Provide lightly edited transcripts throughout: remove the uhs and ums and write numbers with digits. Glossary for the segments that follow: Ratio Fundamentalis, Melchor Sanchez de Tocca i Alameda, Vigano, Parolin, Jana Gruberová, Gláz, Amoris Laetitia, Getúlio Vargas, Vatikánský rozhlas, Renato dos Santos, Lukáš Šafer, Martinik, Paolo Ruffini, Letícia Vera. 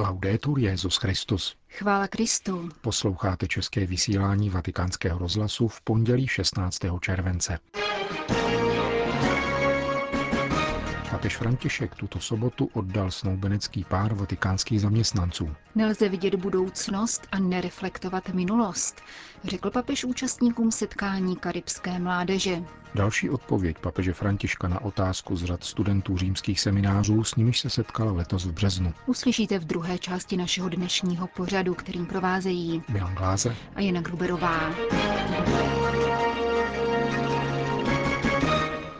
Laudetur Jesus Christus. Chvála Kristu. Posloucháte české vysílání Vatikánského rozhlasu v pondělí 16. července. Papež František tuto sobotu oddal snoubenecký pár vatikánských zaměstnanců. Nelze vidět budoucnost a nereflektovat minulost, řekl papež účastníkům setkání karibské mládeže. Další odpověď papeže Františka na otázku z řad studentů římských seminářů, s nimiž se setkala letos v březnu. Uslyšíte v druhé části našeho dnešního pořadu, kterým provázejí Milan Gláze a Jana Gruberová.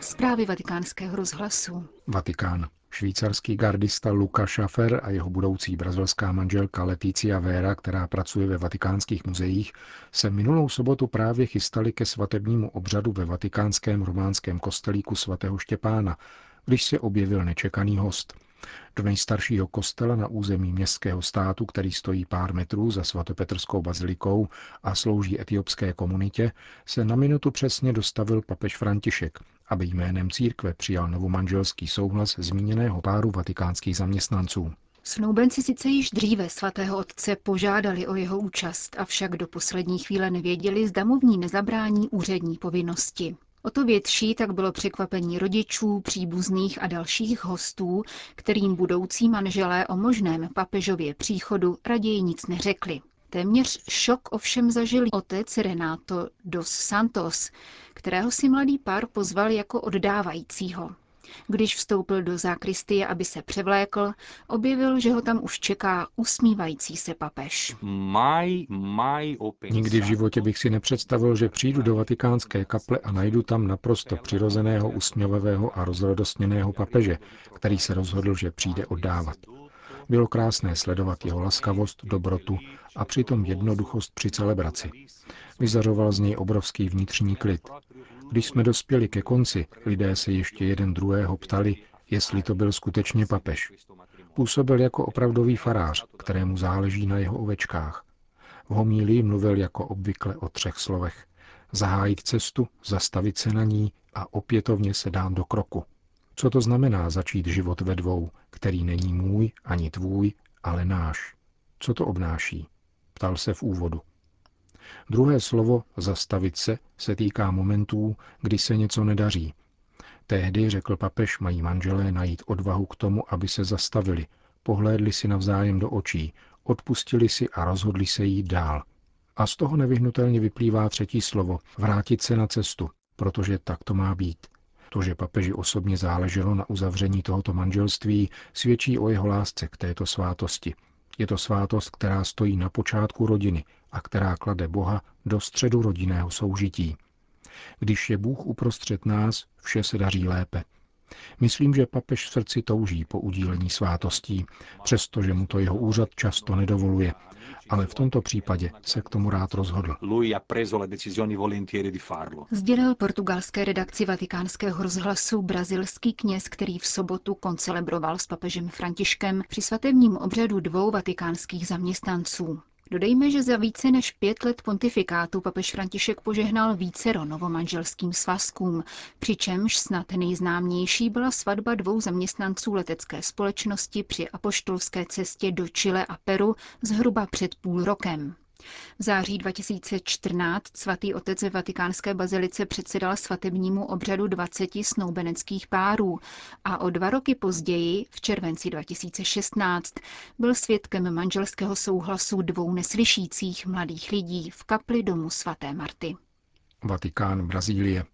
Zprávy Vatikánského rozhlasu. Vatikán. Švýcarský gardista Lukáš Šafer a jeho budoucí brazilská manželka Letícia Vera, která pracuje ve vatikánských muzeích, se minulou sobotu právě chystali ke svatebnímu obřadu ve vatikánském románském kostelíku sv. Štěpána, když se objevil nečekaný host. Do nejstaršího kostela na území městského státu, který stojí pár metrů za svatopetrskou bazilikou a slouží etiopské komunitě, se na minutu přesně dostavil papež František, aby jménem církve přijal novomanželský souhlas zmíněného páru vatikánských zaměstnanců. Snoubenci sice již dříve svatého otce požádali o jeho účast, avšak do poslední chvíle nevěděli, zda mu v ní nezabrání úřední povinnosti. O to větší tak bylo překvapení rodičů, příbuzných a dalších hostů, kterým budoucí manželé o možném papežově příchodu raději nic neřekli. Téměř šok ovšem zažil otec Renato dos Santos, kterého si mladý pár pozval jako oddávajícího. Když vstoupil do zákristie, aby se převlékl, objevil, že ho tam už čeká usmívající se papež. Nikdy v životě bych si nepředstavil, že přijdu do vatikánské kaple a najdu tam naprosto přirozeného, usměvavého a rozradostněného papeže, který se rozhodl, že přijde oddávat. Bylo krásné sledovat jeho laskavost, dobrotu a přitom jednoduchost při celebraci. Vyzařoval z něj obrovský vnitřní klid. Když jsme dospěli ke konci, lidé se ještě jeden druhého ptali, jestli to byl skutečně papež. Působil jako opravdový farář, kterému záleží na jeho ovečkách. V homílii mluvil jako obvykle o třech slovech. Zahájit cestu, zastavit se na ní a opětovně se dám do kroku. Co to znamená začít život ve dvou, který není můj ani tvůj, ale náš? Co to obnáší? Ptal se v úvodu. Druhé slovo, zastavit se týká momentů, kdy se něco nedaří. Tehdy, řekl papež, mají manželé najít odvahu k tomu, aby se zastavili, pohlédli si navzájem do očí, odpustili si a rozhodli se jít dál. A z toho nevyhnutelně vyplývá třetí slovo, vrátit se na cestu, protože tak to má být. To, že papeži osobně záleželo na uzavření tohoto manželství, svědčí o jeho lásce k této svátosti. Je to svátost, která stojí na počátku rodiny a která klade Boha do středu rodinného soužití. Když je Bůh uprostřed nás, vše se daří lépe. Myslím, že papež v srdci touží po udílení svátostí, přestože mu to jeho úřad často nedovoluje, ale v tomto případě se k tomu rád rozhodl. Sdělil portugalské redakci Vatikánského rozhlasu brazilský kněz, který v sobotu koncelebroval s papežem Františkem při svatebním obřadu dvou vatikánských zaměstnanců. Dodejme, že za více než 5 let pontifikátu papež František požehnal vícero novomanželským svazkům, přičemž snad nejznámější byla svatba dvou zaměstnanců letecké společnosti při apoštolské cestě do Chile a Peru zhruba před půl rokem. V září 2014 svatý otec ve vatikánské bazilice předsedal svatebnímu obřadu 20 snoubeneckých párů a o 2 roky později, v červenci 2016, byl svědkem manželského souhlasu dvou neslyšících mladých lidí v kapli domu svaté Marty. Vatikán, Brazílie.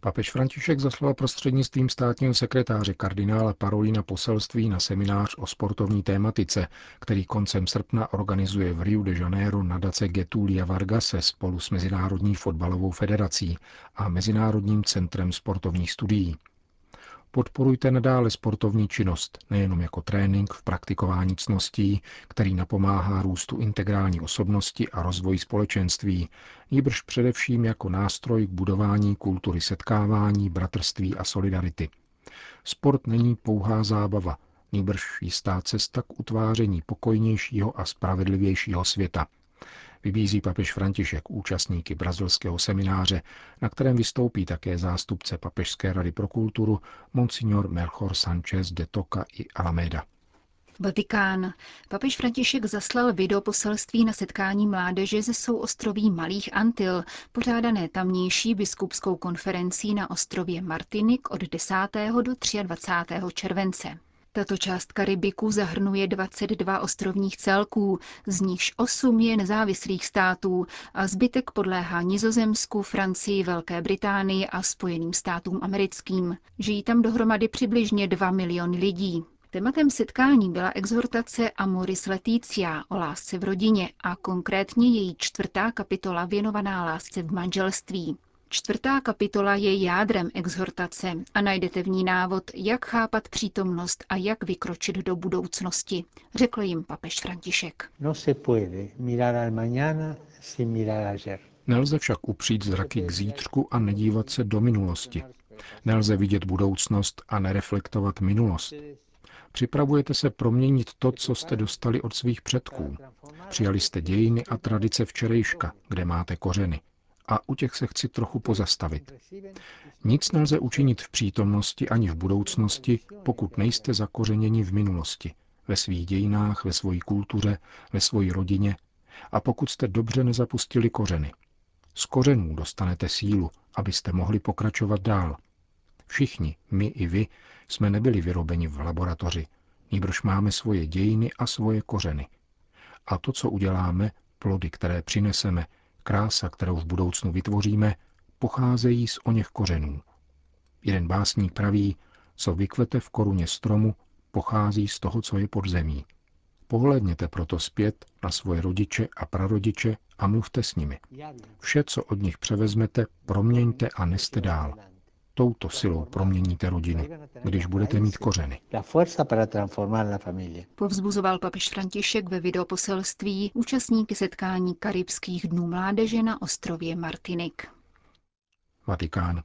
Papež František zaslal prostřednictvím státního sekretáře kardinála Parolina poselství na seminář o sportovní tématice, který koncem srpna organizuje v Rio de Janeiro nadace Getúlia Vargase spolu s Mezinárodní fotbalovou federací a Mezinárodním centrem sportovních studií. Podporujte nadále sportovní činnost, nejenom jako trénink v praktikování cností, který napomáhá růstu integrální osobnosti a rozvoji společenství, nýbrž především jako nástroj k budování kultury setkávání, bratrství a solidarity. Sport není pouhá zábava, nýbrž jistá cesta k utváření pokojnějšího a spravedlivějšího světa. Vybízí papež František účastníky brazilského semináře, na kterém vystoupí také zástupce Papežské rady pro kulturu, monsignor Melchor Sanchez de Tocca i Alameda. Vatikán. Papež František zaslal videoposelství na setkání mládeže ze souostroví Malých Antil, pořádané tamnější biskupskou konferencí na ostrově Martinik od 10. do 23. července. Tato část Karibiku zahrnuje 22 ostrovních celků, z nichž 8 je nezávislých států a zbytek podléhá Nizozemsku, Francii, Velké Británii a Spojeným státům americkým. Žijí tam dohromady přibližně 2 miliony lidí. Tématem setkání byla exhortace Amoris Laetitia o lásce v rodině a konkrétně její 4. kapitola věnovaná lásce v manželství. 4. kapitola je jádrem exhortace a najdete v ní návod, jak chápat přítomnost a jak vykročit do budoucnosti, řekl jim papež František. Nelze však upřít zraky k zítřku a nedívat se do minulosti. Nelze vidět budoucnost a nereflektovat minulost. Připravujete se proměnit to, co jste dostali od svých předků. Přijali jste dějiny a tradice včerejška, kde máte kořeny. A u těch se chci trochu pozastavit. Nic nelze učinit v přítomnosti ani v budoucnosti, pokud nejste zakořeněni v minulosti, ve svých dějinách, ve své kultuře, ve své rodině a pokud jste dobře nezapustili kořeny. Z kořenů dostanete sílu, abyste mohli pokračovat dál. Všichni, my i vy, jsme nebyli vyrobeni v laboratoři, nýbrž máme svoje dějiny a svoje kořeny. A to, co uděláme, plody, které přineseme, krása, kterou v budoucnu vytvoříme, pocházejí z oněch kořenů. Jeden básník praví, co vykvete v koruně stromu, pochází z toho, co je pod zemí. Pohlédněte proto zpět na svoje rodiče a prarodiče a mluvte s nimi. Vše, co od nich převezmete, proměňte a neste dál. Touto silou proměníte rodinu, když budete mít kořeny. Povzbuzoval papež František ve videoposelství účastníky setkání Karibských dnů mládeže na ostrově Martinik. Vatikán.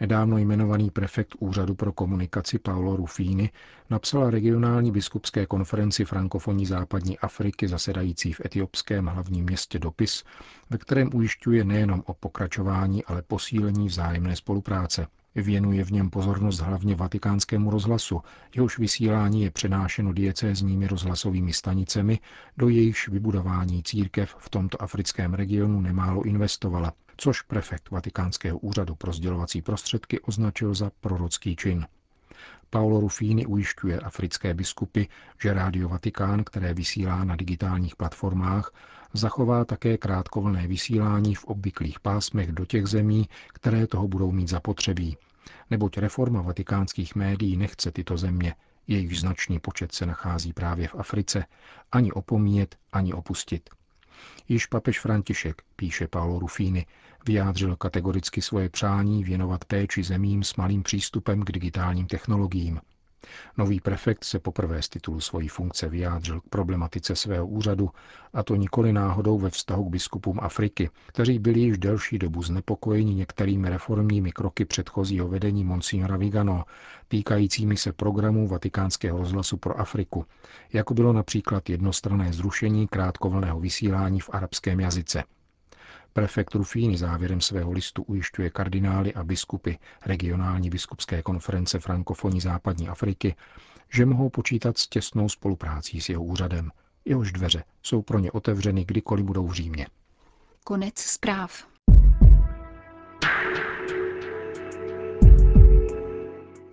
Nedávno jmenovaný prefekt Úřadu pro komunikaci Paolo Ruffini napsal regionální biskupské konferenci frankofonní západní Afriky zasedající v etiopském hlavním městě dopis, ve kterém ujišťuje nejenom o pokračování, ale posílení vzájemné spolupráce. Věnuje v něm pozornost hlavně Vatikánskému rozhlasu, jehož vysílání je přenášeno diecézními rozhlasovými stanicemi, do jejichž vybudování církev v tomto africkém regionu nemálo investovala, což prefekt Vatikánského úřadu pro sdělovací prostředky označil za prorocký čin. Paolo Ruffini ujišťuje africké biskupy, že Rádio Vatikán, které vysílá na digitálních platformách, zachová také krátkovlnné vysílání v obvyklých pásmech do těch zemí, které toho budou mít zapotřebí. Neboť reforma vatikánských médií nechce tyto země, jejichž značný počet se nachází právě v Africe, ani opomíjet, ani opustit. Již papež František, píše Paolo Ruffini, vyjádřil kategoricky svoje přání věnovat péči zemím s malým přístupem k digitálním technologiím. Nový prefekt se poprvé z titulu svojí funkce vyjádřil k problematice svého úřadu, a to nikoli náhodou ve vztahu k biskupům Afriky, kteří byli již delší dobu znepokojeni některými reformními kroky předchozího vedení monsignora Vigano, týkajícími se programů Vatikánského rozhlasu pro Afriku, jako bylo například jednostranné zrušení krátkovlnného vysílání v arabském jazyce. Prefekt Ruffini závěrem svého listu ujišťuje kardinály a biskupy regionální biskupské konference frankofonní západní Afriky, že mohou počítat s těsnou spoluprácí s jeho úřadem. Jehož dveře jsou pro ně otevřeny, kdykoliv budou v Římě. Konec zpráv.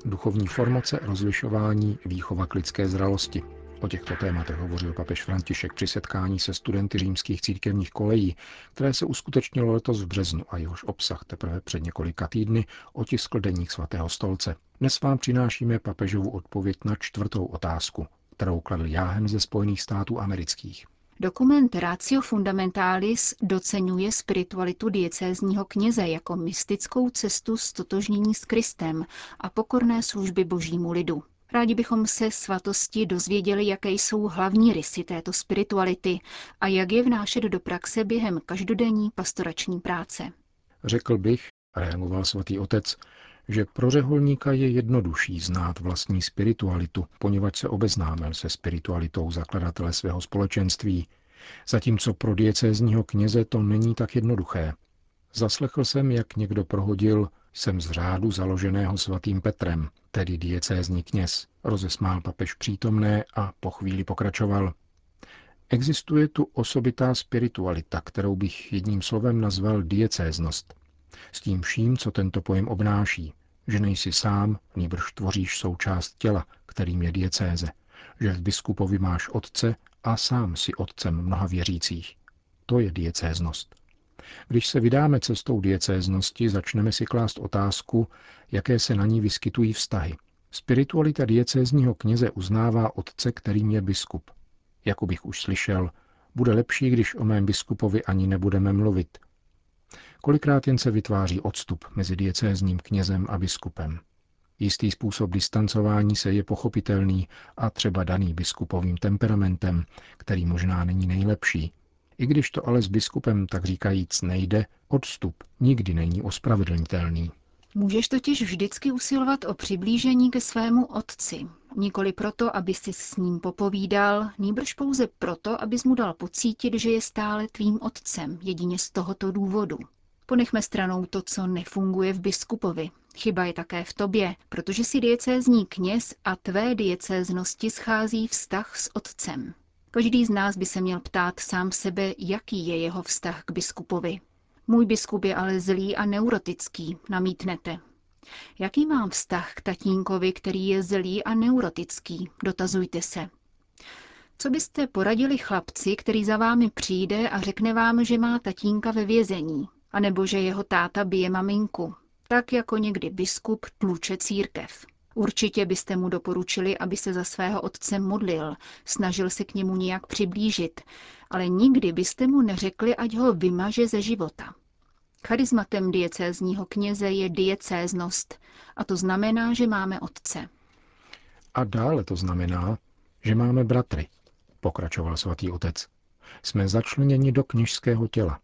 Duchovní formace, rozlišování, výchova k lidské zralosti. O těchto tématech hovořil papež František při setkání se studenty římských církevních kolejí, které se uskutečnilo letos v březnu a jehož obsah teprve před několika týdny otiskl deník Svatého stolce. Dnes vám přinášíme papežovu odpověď na 4. otázku, kterou kladl jáhen ze Spojených států amerických. Dokument Ratio Fundamentalis doceňuje spiritualitu diecézního kněze jako mystickou cestu stotožnění s Kristem a pokorné služby božímu lidu. Rádi bychom se svatosti dozvěděli, jaké jsou hlavní rysy této spirituality a jak je vnášet do praxe během každodenní pastorační práce. Řekl bych, reagoval svatý otec, že pro řeholníka je jednodušší znát vlastní spiritualitu, poněvadž se obeznámil se spiritualitou zakladatele svého společenství, zatímco pro diecézního kněze to není tak jednoduché. Zaslechl jsem, jak někdo prohodil, jsem z řádu založeného svatým Petrem, tedy diecézní kněz, rozesmál papež přítomné a po chvíli pokračoval. Existuje tu osobitá spiritualita, kterou bych jedním slovem nazval diecéznost. S tím vším, co tento pojem obnáší, že nejsi sám, nýbrž tvoříš součást těla, kterým je diecéze, že v biskupovi máš otce a sám si otcem mnoha věřících. To je diecéznost. Když se vydáme cestou diecéznosti, začneme si klást otázku, jaké se na ní vyskytují vztahy. Spiritualita diecézního kněze uznává otce, kterým je biskup. Jak bych už slyšel, bude lepší, když o mém biskupovi ani nebudeme mluvit. Kolikrát jen se vytváří odstup mezi diecézním knězem a biskupem. Jistý způsob distancování se je pochopitelný a třeba daný biskupovým temperamentem, který možná není nejlepší. I když to ale s biskupem, tak říkajíc, nejde, odstup nikdy není ospravedlnitelný. Můžeš totiž vždycky usilovat o přiblížení ke svému otci. Nikoli proto, aby si s ním popovídal, nýbrž pouze proto, abys mu dal pocítit, že je stále tvým otcem, jedině z tohoto důvodu. Ponechme stranou to, co nefunguje v biskupovi. Chyba je také v tobě, protože si diecézní kněz a tvé diecéznosti schází vztah s otcem. Každý z nás by se měl ptát sám sebe, jaký je jeho vztah k biskupovi. Můj biskup je ale zlý a neurotický, namítnete. Jaký mám vztah k tatínkovi, který je zlý a neurotický, dotazujte se. Co byste poradili chlapci, který za vámi přijde a řekne vám, že má tatínka ve vězení, anebo že jeho táta bije maminku, tak jako někdy biskup tluče církev? Určitě byste mu doporučili, aby se za svého otce modlil, snažil se k němu nějak přiblížit, ale nikdy byste mu neřekli, ať ho vymaže ze života. Charizmatem diecézního kněze je diecéznost a to znamená, že máme otce. A dále to znamená, že máme bratry, pokračoval svatý otec. Jsme začleněni do kněžského těla.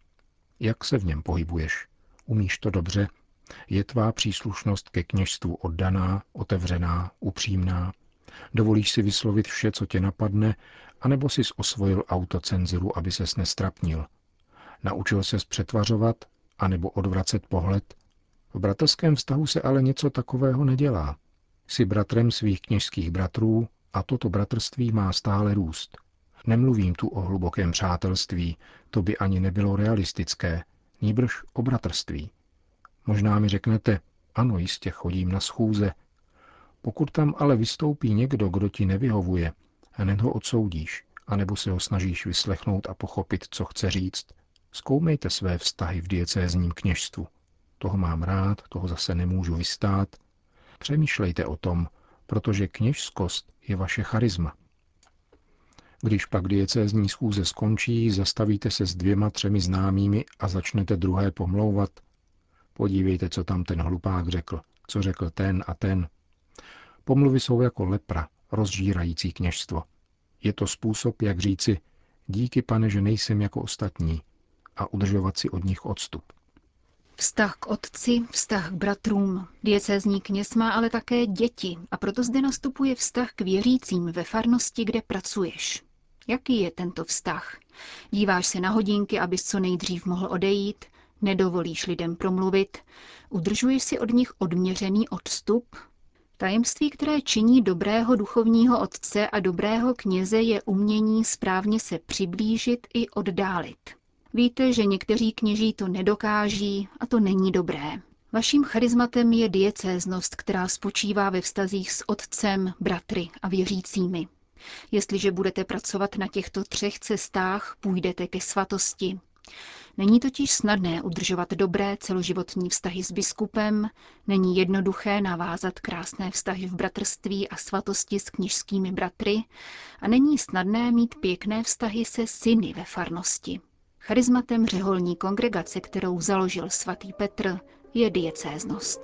Jak se v něm pohybuješ? Umíš to dobře? Je tvá příslušnost ke kněžstvu oddaná, otevřená, upřímná? Dovolíš si vyslovit vše, co tě napadne, anebo jsi osvojil autocenzuru, aby ses nestrapnil? Naučil ses přetvařovat, anebo odvracet pohled? V bratrském vztahu se ale něco takového nedělá. Jsi bratrem svých kněžských bratrů a toto bratrství má stále růst. Nemluvím tu o hlubokém přátelství, to by ani nebylo realistické, nýbrž o bratrství. Možná mi řeknete, ano, jistě chodím na schůze. Pokud tam ale vystoupí někdo, kdo ti nevyhovuje, hned ho odsoudíš, anebo se ho snažíš vyslechnout a pochopit, co chce říct, zkoumejte své vztahy v diecézním kněžstvu. Toho mám rád, toho zase nemůžu vystát. Přemýšlejte o tom, protože kněžskost je vaše charisma. Když pak diecézní schůze skončí, zastavíte se s 2-3 známými a začnete druhé pomlouvat. Podívejte, co tam ten hlupák řekl, co řekl ten a ten. Pomluvy jsou jako lepra, rozžírající kněžstvo. Je to způsob, jak říci, díky pane, že nejsem jako ostatní, a udržovat si od nich odstup. Vztah k otci, vztah k bratrům. Diecézní kněz má ale také děti a proto zde nastupuje vztah k věřícím ve farnosti, kde pracuješ. Jaký je tento vztah? Díváš se na hodinky, abys co nejdřív mohl odejít? Nedovolíš lidem promluvit? Udržuješ si od nich odměřený odstup? Tajemství, které činí dobrého duchovního otce a dobrého kněze, je umění správně se přiblížit i oddálit. Víte, že někteří kněží to nedokáží a to není dobré. Vaším charizmatem je diecéznost, která spočívá ve vztazích s otcem, bratry a věřícími. Jestliže budete pracovat na těchto 3 cestách, půjdete ke svatosti. Není totiž snadné udržovat dobré celoživotní vztahy s biskupem, není jednoduché navázat krásné vztahy v bratrství a svatosti s kněžskými bratry a není snadné mít pěkné vztahy se syny ve farnosti. Charizmatem řeholní kongregace, kterou založil svatý Petr, je diecéznost.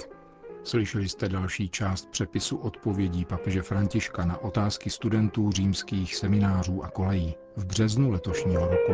Slyšeli jste další část přepisu odpovědí papeže Františka na otázky studentů římských seminářů a kolejí v březnu letošního roku.